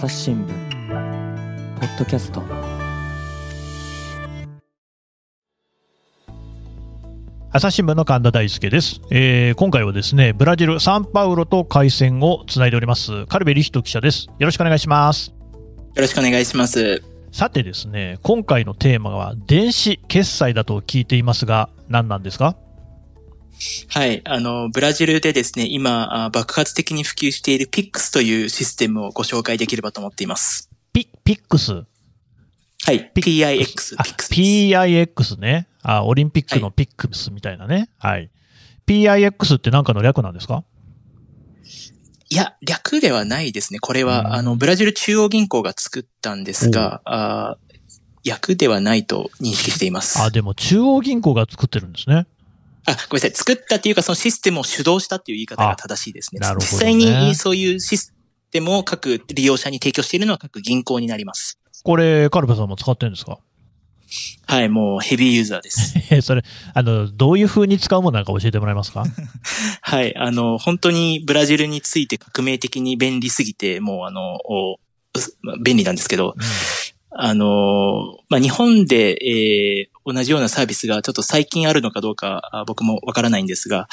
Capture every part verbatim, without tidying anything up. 朝日新聞ポッドキャスト。朝日新聞の神田大輔です、えー、今回はですねブラジルサンパウロと回線をつないでおります苅部理人記者です。よろしくお願いします。よろしくお願いします。さてですね、今回のテーマは電子決済だと聞いていますが、何なんですか？はい。あの、ブラジルでですね、今、爆発的に普及している ピックス というシステムをご紹介できればと思っています。ピ、ピックス？ はい。ピックス。ピックス ね。あ、オリンピックの ピックス みたいなね。はい。ピックス って何かの略なんですか？いや、略ではないですね。これは、うん、あの、ブラジル中央銀行が作ったんですが、あ、略ではないと認識しています。あ、でも中央銀行が作ってるんですね。あ、ごめんなさい。作ったっていうか、そのシステムを主導したっていう言い方が正しいですね。なるほどね。実際にそういうシステムを各利用者に提供しているのは各銀行になります。これ、苅部さんも使ってるんですか？はい、もうヘビーユーザーです。それ、あの、どういう風に使うものなのか教えてもらえますか？はい、あの、本当にブラジルについて革命的に便利すぎて、もうあの、便利なんですけど、うん、あの、まあ、日本で、えー、同じようなサービスがちょっと最近あるのかどうか僕もわからないんですが、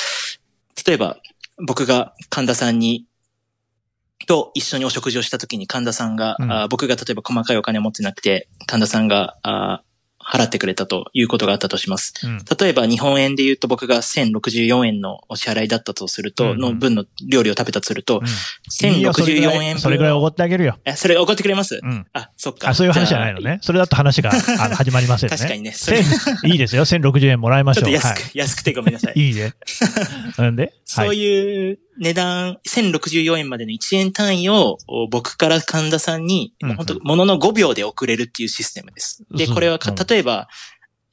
例えば僕が神田さんにと一緒にお食事をしたときに神田さんが、うん、あ僕が例えば細かいお金を持ってなくて神田さんがあ払ってくれたということがあったとします、うん、例えば日本円で言うと僕がせんろくじゅうよんえんのお支払いだったとすると、うんうん、の分の料理を食べたとすると、うん、せんろくじゅうよんえん分それぐらいおごってあげるよ。え、それおごってくれます、うん、あ、そっか。あ、そういう話じゃないのね。それだと話があの始まりませんね。確かにね。それいいですよ。せんろくじゅうえんもらいましょう。ちょっと安く、はい、安くてごめんなさい。いいね。なんでそういう値段、せんろくじゅうよんえんまでのいちえん単位を僕から神田さんに、うんうん、もう本当もののごびょうで送れるっていうシステムです。で、これは、うん、例えば、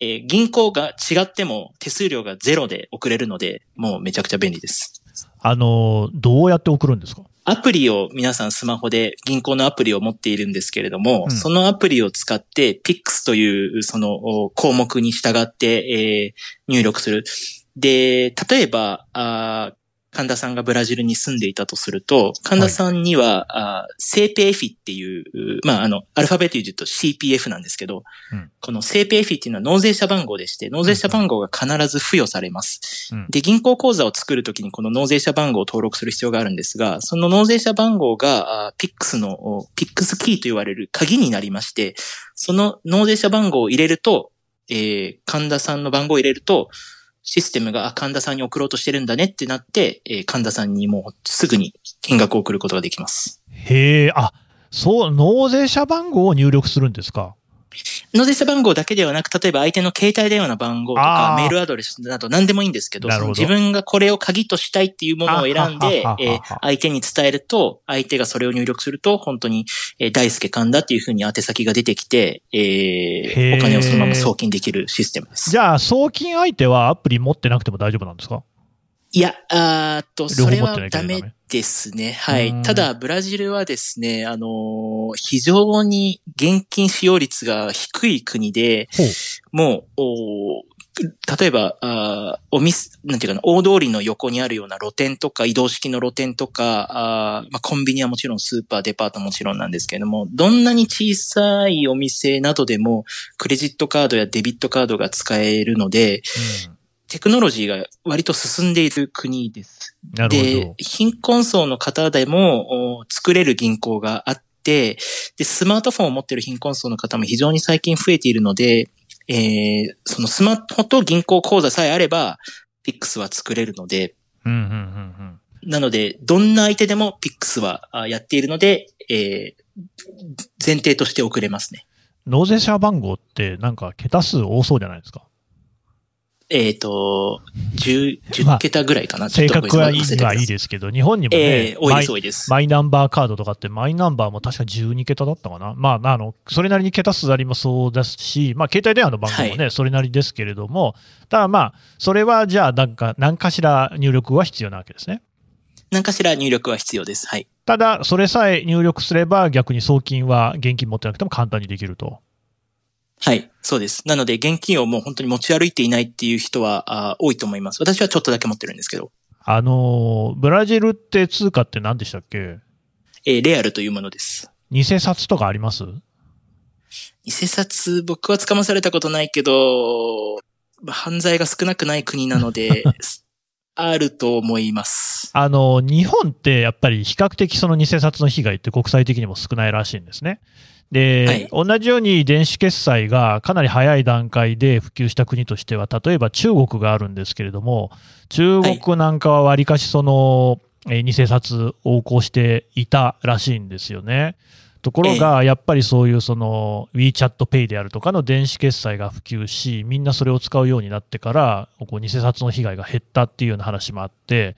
えー、銀行が違っても手数料がゼロで送れるので、もうめちゃくちゃ便利です。あの、どうやって送るんですか？アプリを皆さんスマホで銀行のアプリを持っているんですけれども、うん、そのアプリを使って ピックス というその項目に従って、えー、入力する。で、例えば、あ神田さんがブラジルに住んでいたとすると、神田さんには、はい、あセーペーフィっていう、まあ、あの、アルファベットで言うと シーピーエフ なんですけど、うん、このセーペーフィっていうのは納税者番号でして、納税者番号が必ず付与されます。うん、で、銀行口座を作るときにこの納税者番号を登録する必要があるんですが、その納税者番号が ピックス の、ピックス キーと言われる鍵になりまして、その納税者番号を入れると、えー、神田さんの番号を入れると、システムが神田さんに送ろうとしてるんだねってなって、えー、神田さんにもうすぐに金額を送ることができます。へえ、あ、そう、納税者番号を入力するんですか？納税者番号だけではなく、例えば相手の携帯電話の番号とかメールアドレスなど何でもいいんですけど、自分がこれを鍵としたいっていうものを選んで、えー、相手に伝えると、相手がそれを入力すると、本当に、えー、大輔神田っていうふうに宛先が出てきて、えー、お金をそのまま送金できるシステムです。じゃあ、送金相手はアプリ持ってなくても大丈夫なんですか？いや、あーっと、それはダメですね。はい。ただ、ブラジルはですね、あのー、非常に現金使用率が低い国で、もう、お例えば、あお店、なんていうかな、大通りの横にあるような露店とか、移動式の露店とか、あまあ、コンビニはもちろんスーパー、デパートもちろんなんですけれども、どんなに小さいお店などでも、クレジットカードやデビットカードが使えるので、うん、テクノロジーが割と進んでいる国です。なるほど。で、貧困層の方でも作れる銀行があって、で、スマートフォンを持っている貧困層の方も非常に最近増えているので、えー、そのスマホと銀行口座さえあれば、ピックス は作れるので、うんうんうんうん、なので、どんな相手でも ピックス はやっているので、えー、前提として送れますね。納税者番号ってなんか桁数多そうじゃないですか？えっ、ー、と、10、10桁ぐらいかな。まあ、正確はいいですけど、日本にもね、えー、多いです、多いです。マイナンバーカードとかって、マイナンバーも確かじゅうにけただったかな。まあ、あの、それなりに桁数ありもそうですし、まあ、携帯電話の番号もね、はい、それなりですけれども、ただまあ、それはじゃあ、なんか、何かしら入力は必要なわけですね。何かしら入力は必要です。はい。ただ、それさえ入力すれば、逆に送金は現金持ってなくても簡単にできると。はい。そうです。なので、現金をもう本当に持ち歩いていないっていう人は、あ、多いと思います。私はちょっとだけ持ってるんですけど。あのー、ブラジルって通貨って何でしたっけ？えー、レアルというものです。偽札とかあります？偽札、僕は捕まされたことないけど、犯罪が少なくない国なので、あると思います。あの、日本ってやっぱり比較的その偽札の被害って国際的にも少ないらしいんですね。で、はい、同じように電子決済がかなり早い段階で普及した国としては、例えば中国があるんですけれども、中国なんかはわりかしその、はい、偽札を横行していたらしいんですよね。ところが、やっぱりそういうその ウィーチャットペイ であるとかの電子決済が普及し、みんなそれを使うようになってから、こう偽札の被害が減ったっていうような話もあって、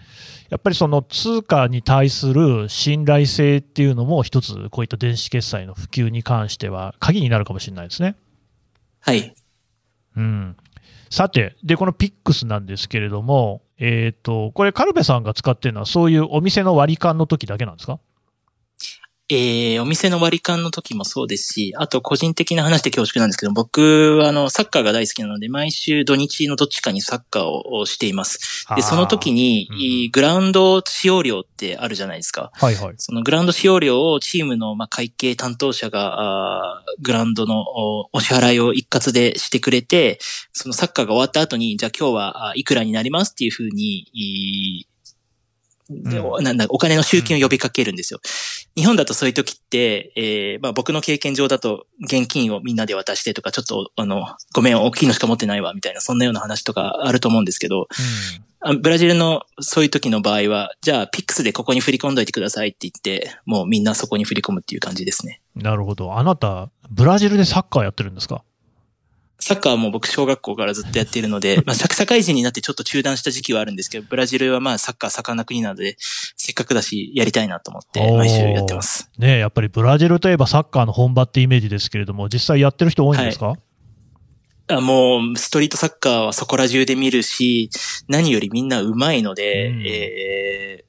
やっぱりその通貨に対する信頼性っていうのも一つ、こういった電子決済の普及に関しては鍵になるかもしれないですね。はい。うん。さて、で、このピックスなんですけれども、えっと、これ、カルベさんが使ってるのはそういうお店の割り勘の時だけなんですか？えー、お店の割り勘の時もそうですし、あと個人的な話で恐縮なんですけど、僕はあの、サッカーが大好きなので、毎週土日のどっちかにサッカーをしています。で、その時に、うん、グラウンド使用料ってあるじゃないですか。はいはい。そのグラウンド使用料をチームのまあ会計担当者が、あグラウンドのお支払いを一括でしてくれて、そのサッカーが終わった後に、じゃあ今日はいくらになりますっていうふうに、でうん、なんだお金の集金を呼びかけるんですよ。うん、日本だとそういう時って、えー、まあ僕の経験上だと現金をみんなで渡してとか、ちょっとあの、ごめん、大きいのしか持ってないわ、みたいな、そんなような話とかあると思うんですけど、うん、ブラジルのそういう時の場合は、じゃあピックスでここに振り込んどいてくださいって言って、もうみんなそこに振り込むっていう感じですね。なるほど。あなた、ブラジルでサッカーやってるんですか？サッカーはもう僕小学校からずっとやっているので、まあ、社会人になってちょっと中断した時期はあるんですけど、ブラジルはまあサッカー盛んな国なので、せっかくだしやりたいなと思って毎週やってます。ねえ、やっぱりブラジルといえばサッカーの本場ってイメージですけれども、実際やってる人多いんですか？はい、あもう、ストリートサッカーはそこら中で見るし、何よりみんな上手いので、うん、えー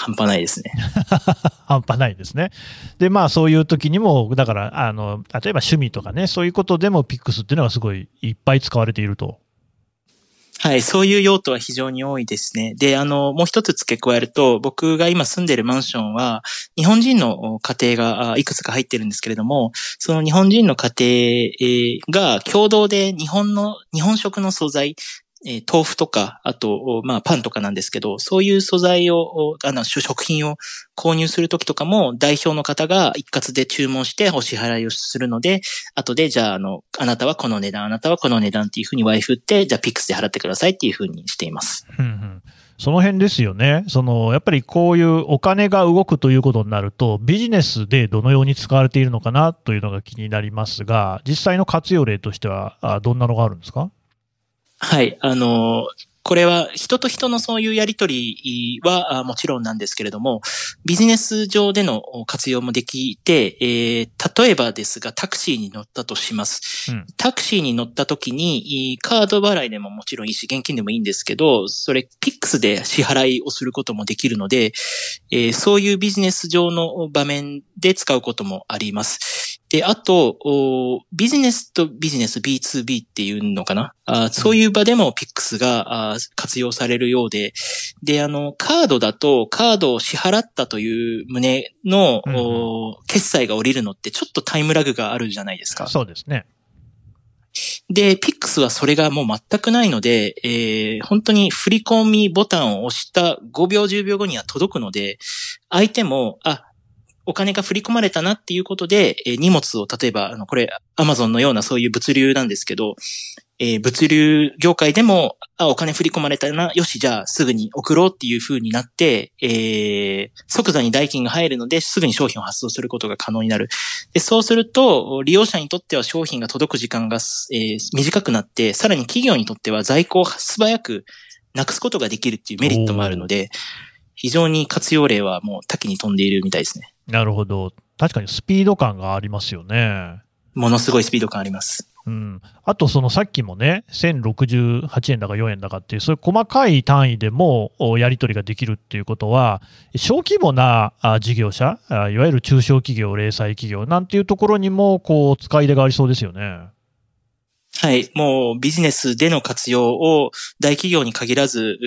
半端ないですね。半端ないですね。で、まあそういう時にも、だから、あの、例えば趣味とかね、そういうことでもピックスっていうのがすごいいっぱい使われていると。はい、そういう用途は非常に多いですね。で、あの、もう一つ付け加えると、僕が今住んでるマンションは、日本人の家庭がいくつか入ってるんですけれども、その日本人の家庭が共同で日本の、日本食の素材、えー、豆腐とか、あと、まあ、パンとかなんですけど、そういう素材を、あの、食品を購入するときとかも、代表の方が一括で注文してお支払いをするので、後で、じゃあ、あの、あなたはこの値段、あなたはこの値段っていうふうに割り振って、じゃあ、ピックスで払ってくださいっていうふうにしています。うんうん。その辺ですよね。その、やっぱりこういうお金が動くということになると、ビジネスでどのように使われているのかなというのが気になりますが、実際の活用例としては、どんなのがあるんですか？はい。あの、これは人と人のそういうやりとりはもちろんなんですけれども、ビジネス上での活用もできて、えー、例えばですが、タクシーに乗ったとします。うん、タクシーに乗った時に、カード払いでももちろんいいし、現金でもいいんですけど、それ、ピックスで支払いをすることもできるので、えー、そういうビジネス上の場面で使うこともあります。で、あと、ビジネスとビジネス ビーツービー っていうのかな、あそういう場でもピックスが活用されるようで、で、あの、カードだとカードを支払ったという旨の、うん、決済が降りるのってちょっとタイムラグがあるじゃないですか。そうですね。で、ピックスはそれがもう全くないので、えー、本当に振り込みボタンを押したごびょうじゅうびょうごには届くので、相手も、あ、お金が振り込まれたなっていうことで、えー、荷物を例えば、あの、これ、アマゾンのようなそういう物流なんですけど、えー、物流業界でも、あ、お金振り込まれたな、よし、じゃあすぐに送ろうっていう風になって、えー、即座に代金が入るので、すぐに商品を発送することが可能になる。で、そうすると、利用者にとっては商品が届く時間が、えー、短くなって、さらに企業にとっては在庫を素早くなくすことができるっていうメリットもあるので、非常に活用例はもう多岐に飛んでいるみたいですね。なるほど。確かにスピード感がありますよね。ものすごいスピード感あります。うん。あと、そのさっきもね、せんろくじゅうはちえんだかよえんだかっていう、そういう細かい単位でもやり取りができるっていうことは、小規模な事業者、いわゆる中小企業、零細企業なんていうところにも、こう、使い出がありそうですよね。はい。もうビジネスでの活用を大企業に限らず、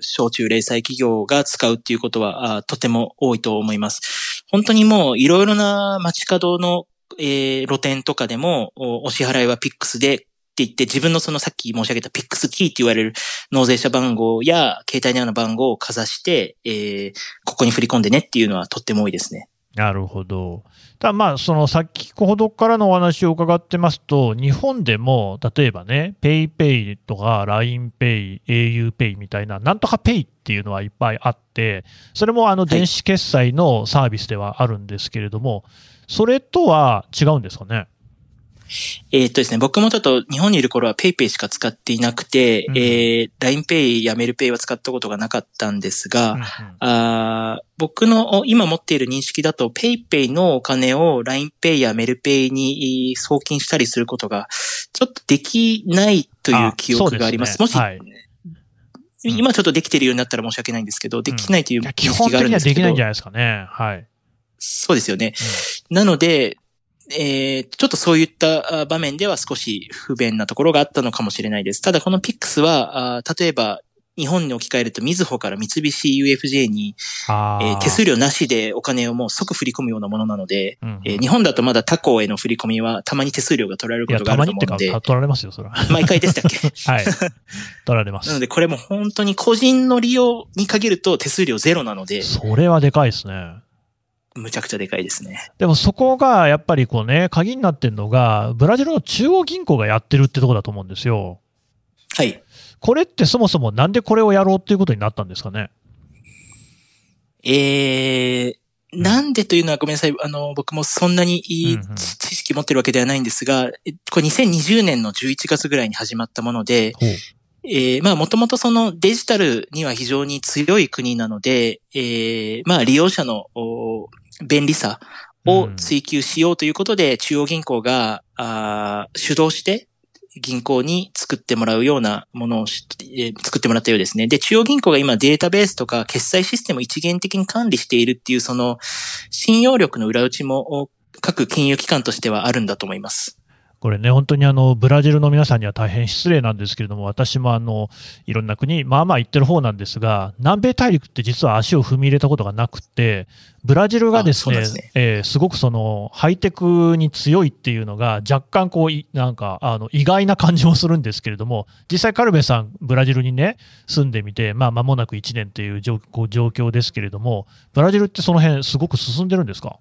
小中零細企業が使うっていうことは、とても多いと思います。本当にもういろいろな街角の、えー、露店とかでもお支払いはピックスでって言って、自分のそのさっき申し上げたピックスキーって言われる納税者番号や携帯電話の番号をかざして、えー、ここに振り込んでねっていうのはとっても多いですね。なるほど。ただまあ、その先ほどからのお話を伺ってますと、日本でも例えばね、PayPay とか ラインペイ、エーユーペイ みたいな、なんとか Pay っていうのはいっぱいあって、それもあの電子決済のサービスではあるんですけれども、はい、それとは違うんですかね。えー、っとですね、僕もちょっと日本にいる頃は PayPay しか使っていなくて、うん、えー、ラインペイ やメルペイは使ったことがなかったんですが、うんうん、あ僕の今持っている認識だと PayPay のお金を ラインペイ やメルペイに送金したりすることがちょっとできないという記憶があります。あ、そうですね。もし、はい、うん、今ちょっとできているようになったら申し訳ないんですけど、できないという認識があるんですけど、うん、基本的にはできないんじゃないですかね。はい。そうですよね。うん、なので、えー、ちょっとそういった場面では少し不便なところがあったのかもしれないです。ただこの ピックス は、例えば日本に置き換えるとみずほから三菱 ユーエフジェー に、えー、手数料なしでお金をもう即振り込むようなものなので、うんうん、えー、日本だとまだ他行への振り込みはたまに手数料が取られることがあると思うので。いや、たまにってか、取られますよ、それは。毎回でしたっけはい。取られます。なのでこれも本当に個人の利用に限ると手数料ゼロなので。それはでかいですね。むちゃくちゃでかいですね。でもそこがやっぱりこうね、鍵になってるのが、ブラジルの中央銀行がやってるってとこだと思うんですよ。はい。これってそもそもなんでこれをやろうっていうことになったんですかね。えー、なんでというのはごめんなさい。あの、僕もそんなにいい知識持ってるわけではないんですが、うんうん、これにせんにじゅうねんのじゅういちがつぐらいに始まったもので、えー、まあもともとそのデジタルには非常に強い国なので、えー、まあ利用者の便利さを追求しようということで、うん、中央銀行があ主導して銀行に作ってもらうようなものを、えー、作ってもらったようですね。で、中央銀行が今データベースとか決済システムを一元的に管理しているっていう、その信用力の裏打ちも各金融機関としてはあるんだと思います。これね、本当にあのブラジルの皆さんには大変失礼なんですけれども、私もあのいろんな国、まあまあ行ってる方なんですが、南米大陸って実は足を踏み入れたことがなくて、ブラジルがですね、あ、そうですね、えー、すごくそのハイテクに強いっていうのが若干こうなんかあの意外な感じもするんですけれども、実際カルベさんブラジルにね住んでみて、まあ間もなくいちねんという状況ですけれども、ブラジルってその辺すごく進んでるんですか？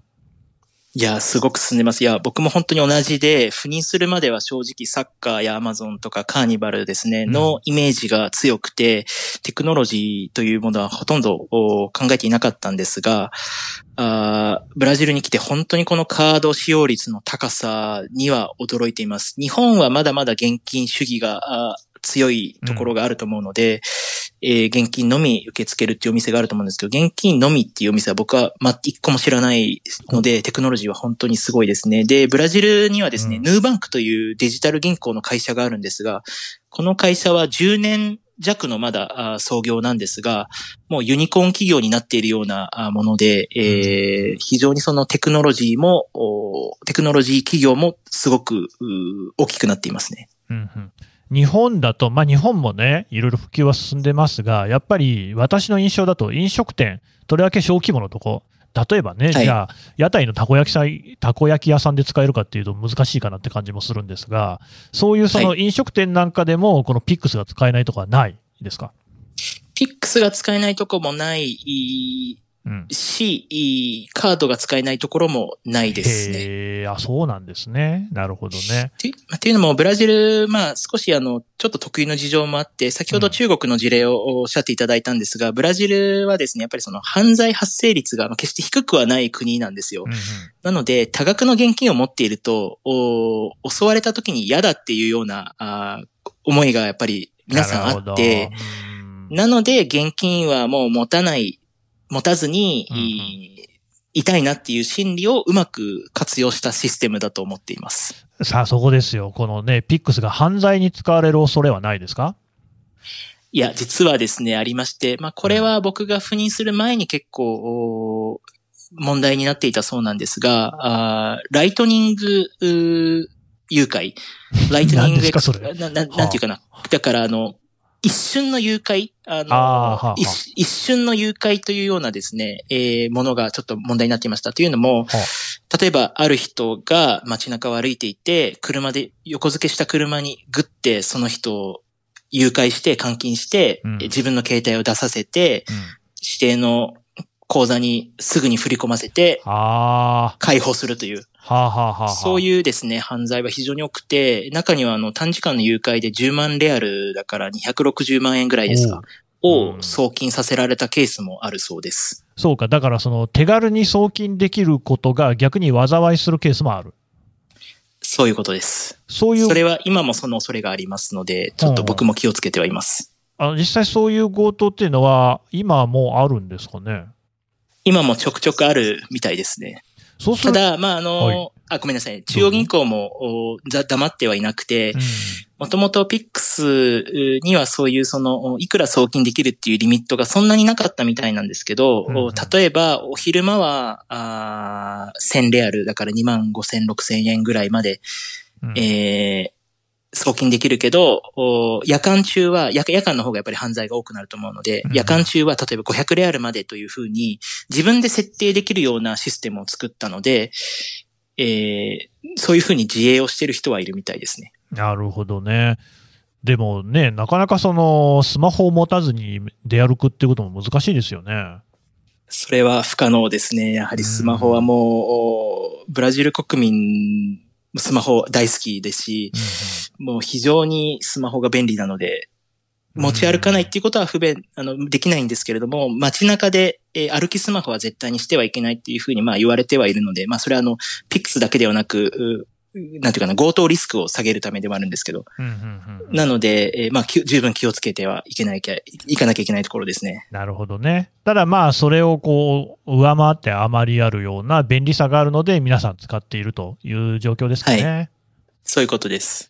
いや、すごく進んでます。いや、僕も本当に同じで、赴任するまでは正直サッカーやアマゾンとかカーニバルですね、のイメージが強くて、テクノロジーというものはほとんど考えていなかったんですが、あブラジルに来て本当にこのカード使用率の高さには驚いています。日本はまだまだ現金主義が強いところがあると思うので、うん、えー、現金のみ受け付けるっていうお店があると思うんですけど、現金のみっていうお店は僕はま、一個も知らないので、テクノロジーは本当にすごいですね。で、ブラジルにはですね、うん、ヌーバンクというデジタル銀行の会社があるんですが、この会社はじゅうねんじゃくのまだ創業なんですが、もうユニコーン企業になっているようなもので、えー、非常にそのテクノロジーも、テクノロジー企業もすごく大きくなっていますね。うんうん、日本だと、まあ日本もね、いろいろ普及は進んでますが、やっぱり私の印象だと飲食店、とりわけ小規模のとこ、例えばね、はい、じゃあ、屋台のたこ焼き、たこ焼き屋さんで使えるかっていうと難しいかなって感じもするんですが、そういうその飲食店なんかでも、このピックスが使えないとかはないですか？ピックスが使えないとこもないし、うん、カードが使えないところもないですね。へー、あ、そうなんですね。なるほどね。って、っていうのも、ブラジル、まあ、少しあの、ちょっと特異の事情もあって、先ほど中国の事例をおっしゃっていただいたんですが、うん、ブラジルはですね、やっぱりその犯罪発生率が決して低くはない国なんですよ。うんうん、なので、多額の現金を持っていると、お襲われた時に嫌だっていうようなあ思いがやっぱり皆さんあって、なので、現金はもう持たない、持たずに、うんうん、痛いなっていう心理をうまく活用したシステムだと思っています。さあそこですよ。このね、ピックスが犯罪に使われる恐れはないですか？いや、実はですね、ありまして、まあこれは僕が赴任する前に結構問題になっていたそうなんですが、あライトニング誘拐、ライトニング、何ですかそれ？な、な、なんていうかな。だからあの、一瞬の誘拐、あのあはは一瞬の誘拐というようなですね、えー、ものがちょっと問題になっていました。というのも、例えばある人が街中を歩いていて、車で横付けした車にグッてその人を誘拐して監禁して、うん、自分の携帯を出させて、うん、指定の口座にすぐに振り込ませて、解放するという。はあはあはあ、そういうですね、犯罪は非常に多くて、中にはあの短時間の誘拐でじゅうまんレアルだからにひゃくろくじゅうまんえんぐらいですか、を送金させられたケースもあるそうです。そうか、だからその手軽に送金できることが逆に災いするケースもある。そういうことです。そういう。それは今もその恐れがありますので、ちょっと僕も気をつけてはいます。あの実際そういう強盗っていうのは今もあるんですかね？今もちょくちょくあるみたいですね。そうするただ、まあ、あの、はい、あ、ごめんなさい。中央銀行も、黙ってはいなくて、もともとピックスにはそういう、その、いくら送金できるっていうリミットがそんなになかったみたいなんですけど、うんうん、例えば、お昼間は、あせんレアル、だからにまんごせんろくせんえんぐらいまで、うんえー、送金できるけど、夜間中は夜、夜間の方がやっぱり犯罪が多くなると思うので、うんうん、夜間中は例えばごひゃくレアルまでというふうに、自分で設定できるようなシステムを作ったので、えー、そういうふうに自衛をしてる人はいるみたいですね。なるほどね。でもね、なかなかそのスマホを持たずに出歩くってことも難しいですよね。それは不可能ですね。やはりスマホはもう、ブラジル国民、スマホ大好きですし、うん、もう非常にスマホが便利なので、持ち歩かないっていうことは不便、あの、できないんですけれども、街中で、えー、歩きスマホは絶対にしてはいけないっていうふうに、まあ言われてはいるので、まあそれはあの、ピックスだけではなく、なんていうかな、強盗リスクを下げるためでもあるんですけど、うんうんうん、なので、えー、まあ十分気をつけてはいけない、いかなきゃいけないところですね。なるほどね。ただまあそれをこう、上回ってあまりあるような便利さがあるので、皆さん使っているという状況ですかね。はい、そういうことです。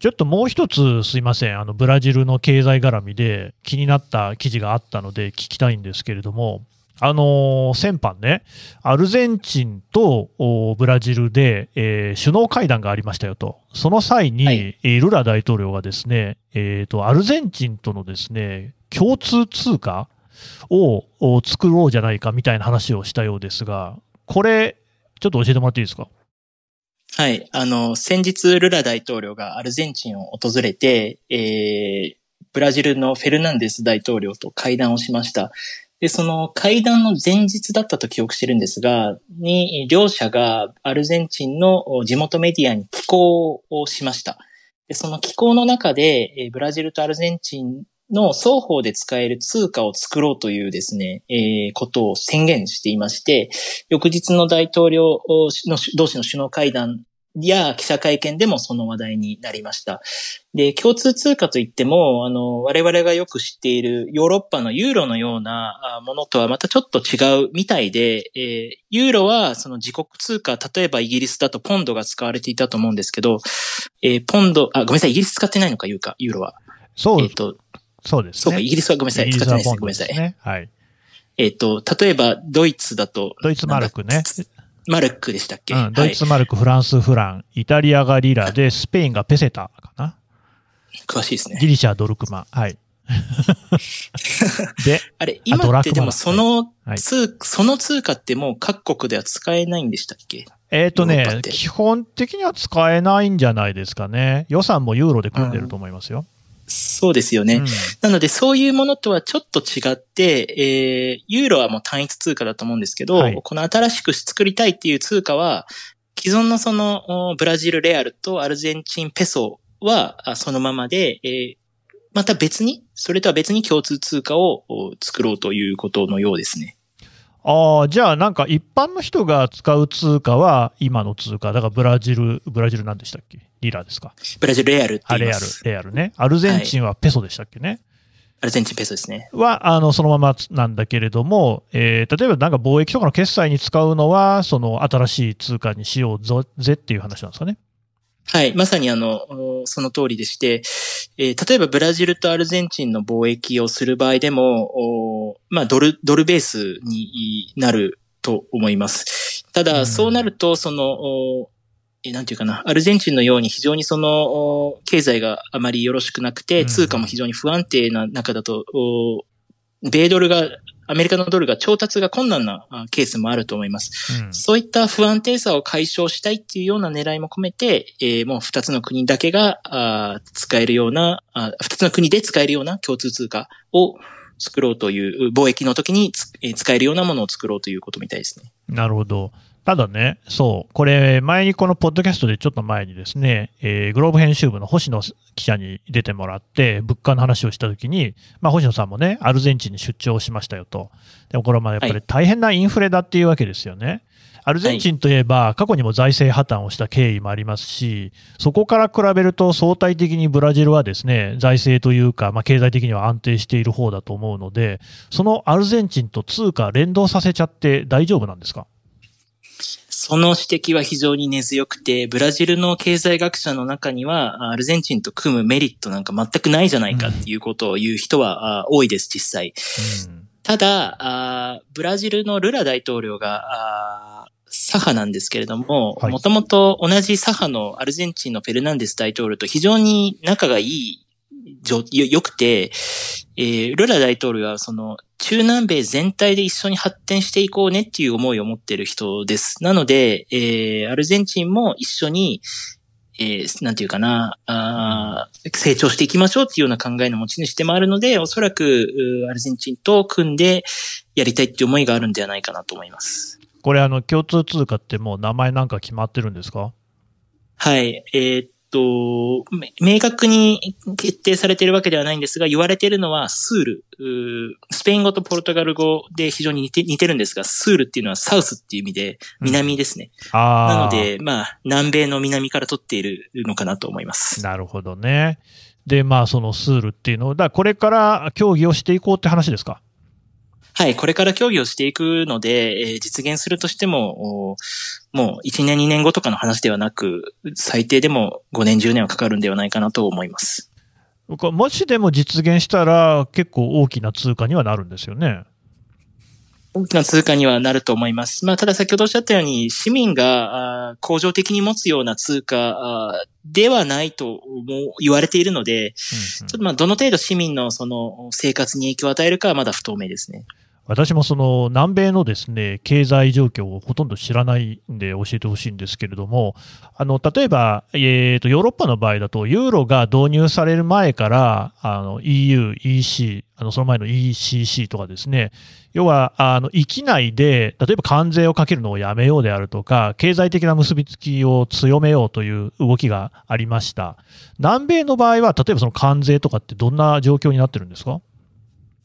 ちょっともう一つすいません、あのブラジルの経済絡みで気になった記事があったので聞きたいんですけれども、あのー、先般ね、アルゼンチンとブラジルで、えー、首脳会談がありましたよと。その際に、はい、ルラ大統領がですね、えーと、アルゼンチンとのですね、共通通貨を作ろうじゃないかみたいな話をしたようですが、これ、ちょっと教えてもらっていいですか？はい。あの、先日、ルラ大統領がアルゼンチンを訪れて、えー、ブラジルのフェルナンデス大統領と会談をしました。で、その会談の前日だったと記憶してるんですが、に、両者がアルゼンチンの地元メディアに寄稿をしました。で、その寄稿の中で、ブラジルとアルゼンチンの双方で使える通貨を作ろうというですね、えー、ことを宣言していまして、翌日の大統領の同士の首脳会談や記者会見でもその話題になりました。で、共通通貨といっても、あの、我々がよく知っているヨーロッパのユーロのようなものとはまたちょっと違うみたいで、えー、ユーロはその自国通貨、例えばイギリスだとポンドが使われていたと思うんですけど、えー、ポンド、あ、ごめんなさい、イギリス使ってないのか、ユーロは、ユーロは。そう、えーと、そうですね。そうか、イギリスはごめんなさい、使ってないですね、ごめんなさい。はい。えっと、例えばドイツだと、ドイツマルクね。マルクでしたっけ？うん、ドイツマルク、はい、フランスフラン、イタリアがリラで、スペインがペセタかな。詳しいですね。ギリシャドルクマ、はい。で、あれ今ってでもその通、はい、その通貨ってもう各国では使えないんでしたっけ？えっ、ー、とね、基本的には使えないんじゃないですかね。予算もユーロで組んでると思いますよ。うん、そうですよね、うん。なのでそういうものとはちょっと違って、えー、ユーロはもう単一通貨だと思うんですけど、はい、この新しく作りたいっていう通貨は、既存のそのブラジルレアルとアルゼンチンペソはそのままで、えー、また別に、それとは別に共通通貨を作ろうということのようですね。ああ、じゃあなんか一般の人が使う通貨は今の通貨。だからブラジル、ブラジル何でしたっけ？リラですか？ブラジルレアルって言います。あ、レアル、レアルね。アルゼンチンはペソでしたっけね。アルゼンチンペソですね。は、あの、そのままなんだけれども、えー、例えばなんか貿易とかの決済に使うのは、その新しい通貨にしようぜっていう話なんですかね。はい、まさにあの、その通りでして、えー、例えばブラジルとアルゼンチンの貿易をする場合でも、まあ、ドル、ドルベースになると思います。ただ、うん、そうなると、その、なんていうかな、アルゼンチンのように非常にその、経済があまりよろしくなくて、通貨も非常に不安定な中だと、米ドルが、アメリカのドルが調達が困難なケースもあると思います。うん、そういった不安定さを解消したいっていうような狙いも込めて、えー、もう二つの国だけがあ使えるような、二つの国で使えるような共通通貨を作ろうという、貿易の時につ、えー、使えるようなものを作ろうということみたいですね。なるほど。ただね、そう、これ、前にこのポッドキャストでちょっと前にですね、えー、グローブ編集部の星野記者に出てもらって、物価の話をしたときに、まあ、星野さんもね、アルゼンチンに出張しましたよと。でもこれはまあやっぱり大変なインフレだっていうわけですよね。はい、アルゼンチンといえば、過去にも財政破綻をした経緯もありますし、そこから比べると相対的にブラジルはですね、財政というか、まあ、経済的には安定している方だと思うので、そのアルゼンチンと通貨連動させちゃって大丈夫なんですか？その指摘は非常に根強くて、ブラジルの経済学者の中には、アルゼンチンと組むメリットなんか全くないじゃないかっていうことを言う人は多いです、実際。うん、ただ、ブラジルのルラ大統領が左派なんですけれども、もともと同じ左派のアルゼンチンのフェルナンデス大統領と非常に仲がいい、良くて、えー、ルラ大統領はその中南米全体で一緒に発展していこうねっていう思いを持っている人です。なので、えー、アルゼンチンも一緒に、えー、なんていうかなあ、成長していきましょうっていうような考えの持ち主でもあるので、おそらくアルゼンチンと組んでやりたいっていう思いがあるんではないかなと思います。これあの共通通貨ってもう名前なんか決まってるんですか？はい。えーと、明確に決定されているわけではないんですが、言われているのはスール。スペイン語とポルトガル語で非常に似て、似てるんですが、スールっていうのはサウスっていう意味で、南ですね。うん、あなので、まあ、南米の南から取っているのかなと思います。なるほどね。で、まあ、そのスールっていうのを、だからこれから協議をしていこうって話ですか？はい、これから協議をしていくので、えー、実現するとしても、もういちねんにねんごとかの話ではなく、最低でもごねんじゅうねんはかかるんではないかなと思います。もしでも実現したら結構大きな通貨にはなるんですよね。大きな通貨にはなると思います。まあ、ただ先ほどおっしゃったように、市民が恒常的に持つような通貨ではないとも言われているので、うんうん、ちょっとまあどの程度市民のその生活に影響を与えるかはまだ不透明ですね。私もその南米のですね、経済状況をほとんど知らないんで教えてほしいんですけれども、あの、例えば、えっと、ヨーロッパの場合だと、ユーロが導入される前から、あの、イーユー、イーシー、あの、その前の イーシーシー とかですね、要は、あの、域内で、例えば関税をかけるのをやめようであるとか、経済的な結びつきを強めようという動きがありました。南米の場合は、例えばその関税とかってどんな状況になってるんですか？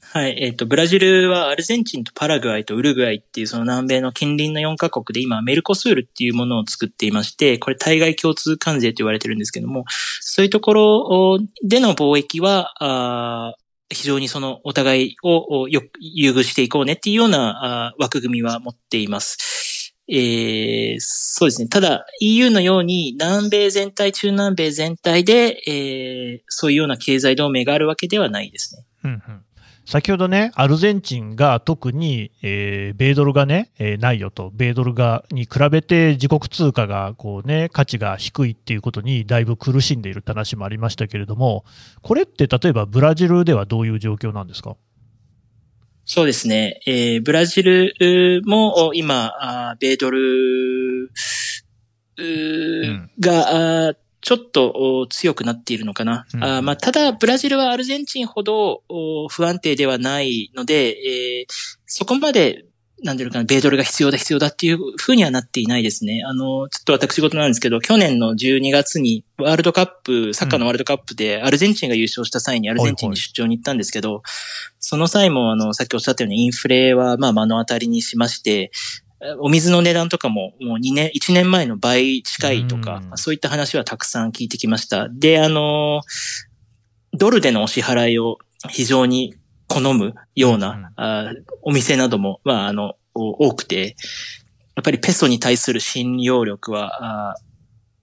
はい、えっと、ブラジルはアルゼンチンとパラグアイとウルグアイっていうその南米の近隣のよんカ国で今メルコスールっていうものを作っていまして、これ対外共通関税と言われてるんですけども、そういうところでの貿易は、あ非常にそのお互いをよ優遇していこうねっていうような枠組みは持っています。えー、そうですね。ただ イーユー のように南米全体、中南米全体で、えー、そういうような経済同盟があるわけではないですね。うんうん、先ほどね、アルゼンチンが特に、えー、米ドルがね、えー、ないよと、米ドルが、に比べて自国通貨が、こうね、価値が低いっていうことにだいぶ苦しんでいるって話もありましたけれども、これって例えばブラジルではどういう状況なんですか？そうですね。えー、ブラジルも今、米ドルが、うんちょっと強くなっているのかな。うん、あまあ、ただ、ブラジルはアルゼンチンほど不安定ではないので、えー、そこまで、なんていうかな、米ドルが必要だ必要だっていうふうにはなっていないですね。あの、ちょっと私事なんですけど、去年のじゅうにがつにワールドカップ、サッカーのワールドカップでアルゼンチンが優勝した際にアルゼンチンに出張に行ったんですけど、うん、その際も、あの、さっきおっしゃったようにインフレは、まあ、目の当たりにしまして、お水の値段とかももうにねん、いちねんまえの倍近いとか、そういった話はたくさん聞いてきました。で、あの、ドルでのお支払いを非常に好むような、うん、あお店なども、まあ、あの、多くて、やっぱりペソに対する信用力は、あ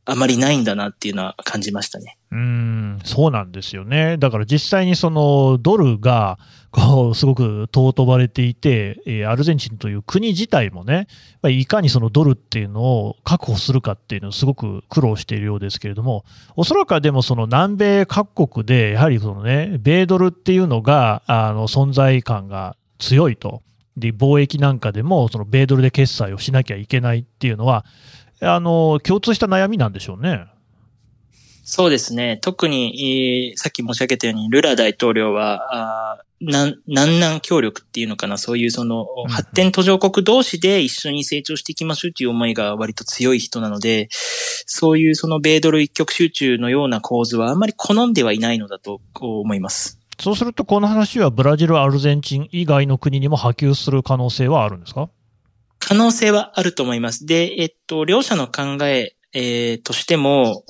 あまりないんだなっていうのは感じましたね。うーん、そうなんですよね。だから実際にそのドルがこうすごく尊ばれていて、えー、アルゼンチンという国自体もね、いかにそのドルっていうのを確保するかっていうのをすごく苦労しているようですけれども、おそらくはでもその南米各国でやはりそのね、米ドルっていうのがあの存在感が強いと。で、貿易なんかでもその米ドルで決済をしなきゃいけないっていうのは、あの共通した悩みなんでしょうね。そうですね。特に、えー、さっき申し上げたようにルラ大統領はあ南南協力っていうのかな、そういうその発展途上国同士で一緒に成長していきましょうという思いが割と強い人なので、そういうその米ドル一極集中のような構図はあんまり好んではいないのだと思います。そうするとこの話はブラジル、アルゼンチン以外の国にも波及する可能性はあるんですか？可能性はあると思います。で、えっと、両者の考え、えー、としても、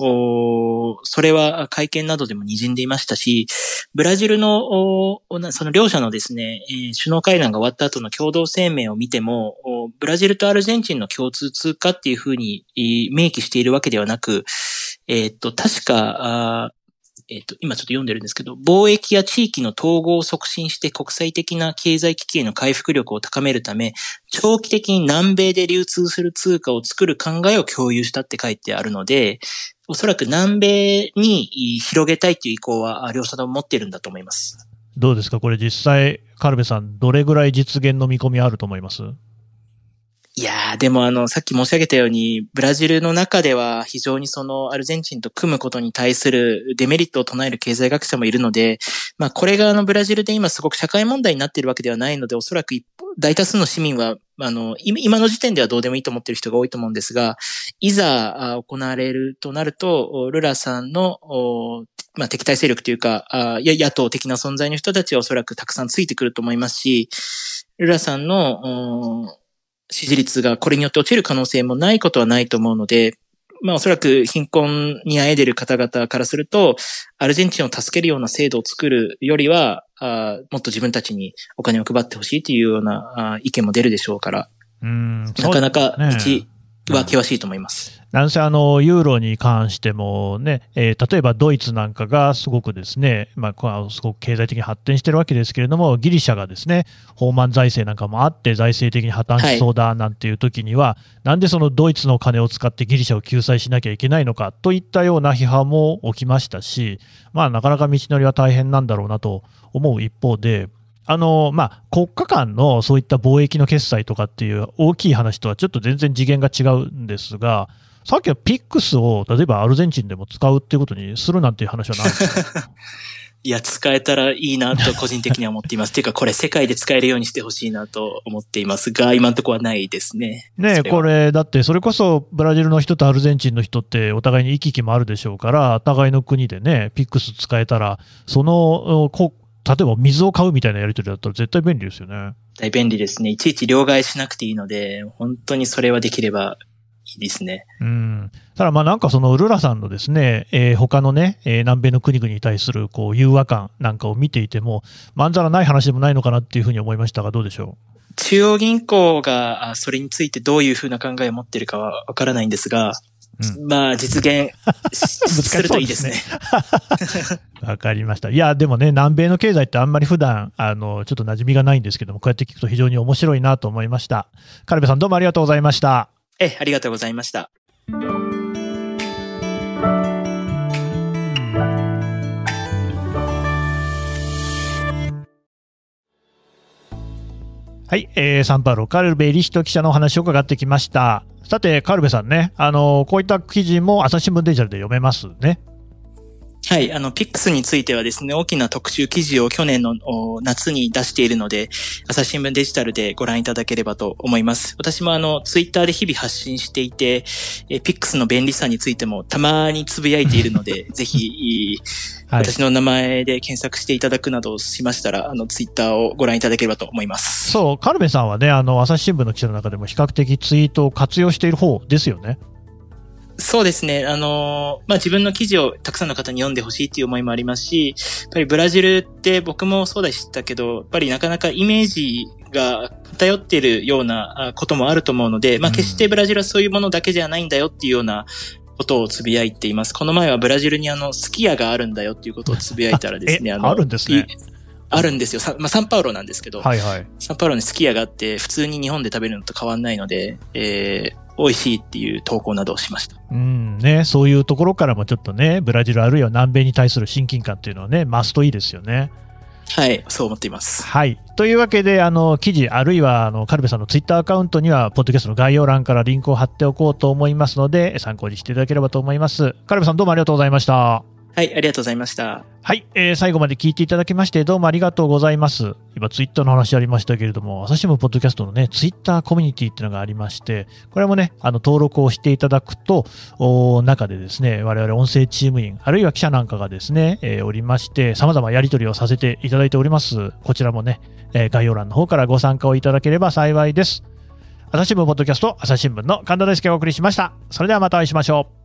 それは会見などでも滲んでいましたし、ブラジルの、その両者のですね、えー、首脳会談が終わった後の共同声明を見ても、ブラジルとアルゼンチンの共通通貨っていうふうに、えー、明記しているわけではなく、えー、っと、確か、えっと、今ちょっと読んでるんですけど、貿易や地域の統合を促進して国際的な経済危機への回復力を高めるため、長期的に南米で流通する通貨を作る考えを共有したって書いてあるので、おそらく南米に広げたいという意向は両者とも持っているんだと思います。どうですかこれ実際、カルベさん、どれぐらい実現の見込みあると思います？いやー、でもあの、さっき申し上げたように、ブラジルの中では非常にそのアルゼンチンと組むことに対するデメリットを唱える経済学者もいるので、まあこれがあのブラジルで今すごく社会問題になっているわけではないので、おそらく一方、大多数の市民は、あの、今の時点ではどうでもいいと思っている人が多いと思うんですが、いざ行われるとなると、ルラさんの、まあ、敵対勢力というか、野党的な存在の人たちはおそらくたくさんついてくると思いますし、ルラさんの、支持率がこれによって落ちる可能性もないことはないと思うので、まあおそらく貧困にあえでる方々からすると、アルゼンチンを助けるような制度を作るよりは、あもっと自分たちにお金を配ってほしいというような意見も出るでしょうから、うんそうですね、なかなか道は険しいと思います。うん、なんせあの、ユーロに関してもね、えー、例えばドイツなんかがすごくですね、まあ、すごく経済的に発展してるわけですけれども、ギリシャがですね、放満財政なんかもあって財政的に破綻しそうだなんていう時には、はい、なんでそのドイツの金を使ってギリシャを救済しなきゃいけないのかといったような批判も起きましたし、まあなかなか道のりは大変なんだろうなと思う一方で、あの、まあ、国家間のそういった貿易の決済とかっていう大きい話とはちょっと全然次元が違うんですが、さっきのピックスを例えばアルゼンチンでも使うっていうことにするなんていう話はないですか？いや、使えたらいいなと個人的には思っています。というか、これ世界で使えるようにしてほしいなと思っていますが、今のところはないですね。ねえ、これ、だってそれこそブラジルの人とアルゼンチンの人ってお互いに行き来もあるでしょうから、お互いの国でね、ピックス使えたら、その、例えば水を買うみたいなやり取りだったら絶対便利ですよね。大便利ですね。いちいち両替しなくていいので、本当にそれはできればいいですね。うん。ただまあなんかそのルラさんのですね、えー、他のね、えー、南米の国々に対するこう融和感なんかを見ていても、まんざらない話でもないのかなっていうふうに思いましたが、どうでしょう？中央銀行がそれについてどういうふうな考えを持っているかはわからないんですが、うん、まあ実現するといいですね。わかりました。いや、でもね、南米の経済ってあんまり普段、あの、ちょっと馴染みがないんですけども、こうやって聞くと非常に面白いなと思いました。カルベさんどうもありがとうございました。え、ありがとうございました。はい、えー、サンパウロカルベリヒト記者のお話を伺ってきました。さて、カルベさんね、あの、こういった記事も朝日新聞デジタルで読めますね。はい、あの、ピックスについてはですね、大きな特集記事を去年の夏に出しているので、朝日新聞デジタルでご覧いただければと思います。私もあの、ツイッターで日々発信していて、えピックスの便利さについてもたまにつぶやいているので、ぜひ、はい、私の名前で検索していただくなどしましたら、あの、ツイッターをご覧いただければと思います。そう、カルベさんはね、あの、朝日新聞の記者の中でも比較的ツイートを活用している方ですよね。そうですね。あの、まあ、自分の記事をたくさんの方に読んでほしいっていう思いもありますし、やっぱりブラジルって僕もそうでしたけど、やっぱりなかなかイメージが偏っているようなこともあると思うので、まあ、決してブラジルはそういうものだけじゃないんだよっていうようなことをつぶやいています。この前はブラジルにあの、すき家があるんだよっていうことをつぶやいたらですね、あの、あるんですね。あるんですよ。さまあ、サンパウロなんですけど、はいはい、サンパウロにすき家があって、普通に日本で食べるのと変わんないので、えー美味しいっていう投稿などをしました。うんね、そういうところからもちょっとね、ブラジルあるいは南米に対する親近感っていうのはね、増すといいですよね。はい、そう思っています。はい。というわけで、あの、記事あるいは、あの、カルベさんのツイッターアカウントには、ポッドキャストの概要欄からリンクを貼っておこうと思いますので、参考にしていただければと思います。カルベさん、どうもありがとうございました。はい、ありがとうございました。はい、えー、最後まで聞いていただきまして、どうもありがとうございます。今、ツイッターの話ありましたけれども、朝日新聞ポッドキャストのね、ツイッターコミュニティっていうのがありまして、これもね、あの、登録をしていただくと、お中でですね、我々音声チーム員、あるいは記者なんかがですね、えー、おりまして、様々やり取りをさせていただいております。こちらもね、えー、概要欄の方からご参加をいただければ幸いです。朝日新聞ポッドキャスト、朝日新聞の神田大輔がお送りしました。それではまたお会いしましょう。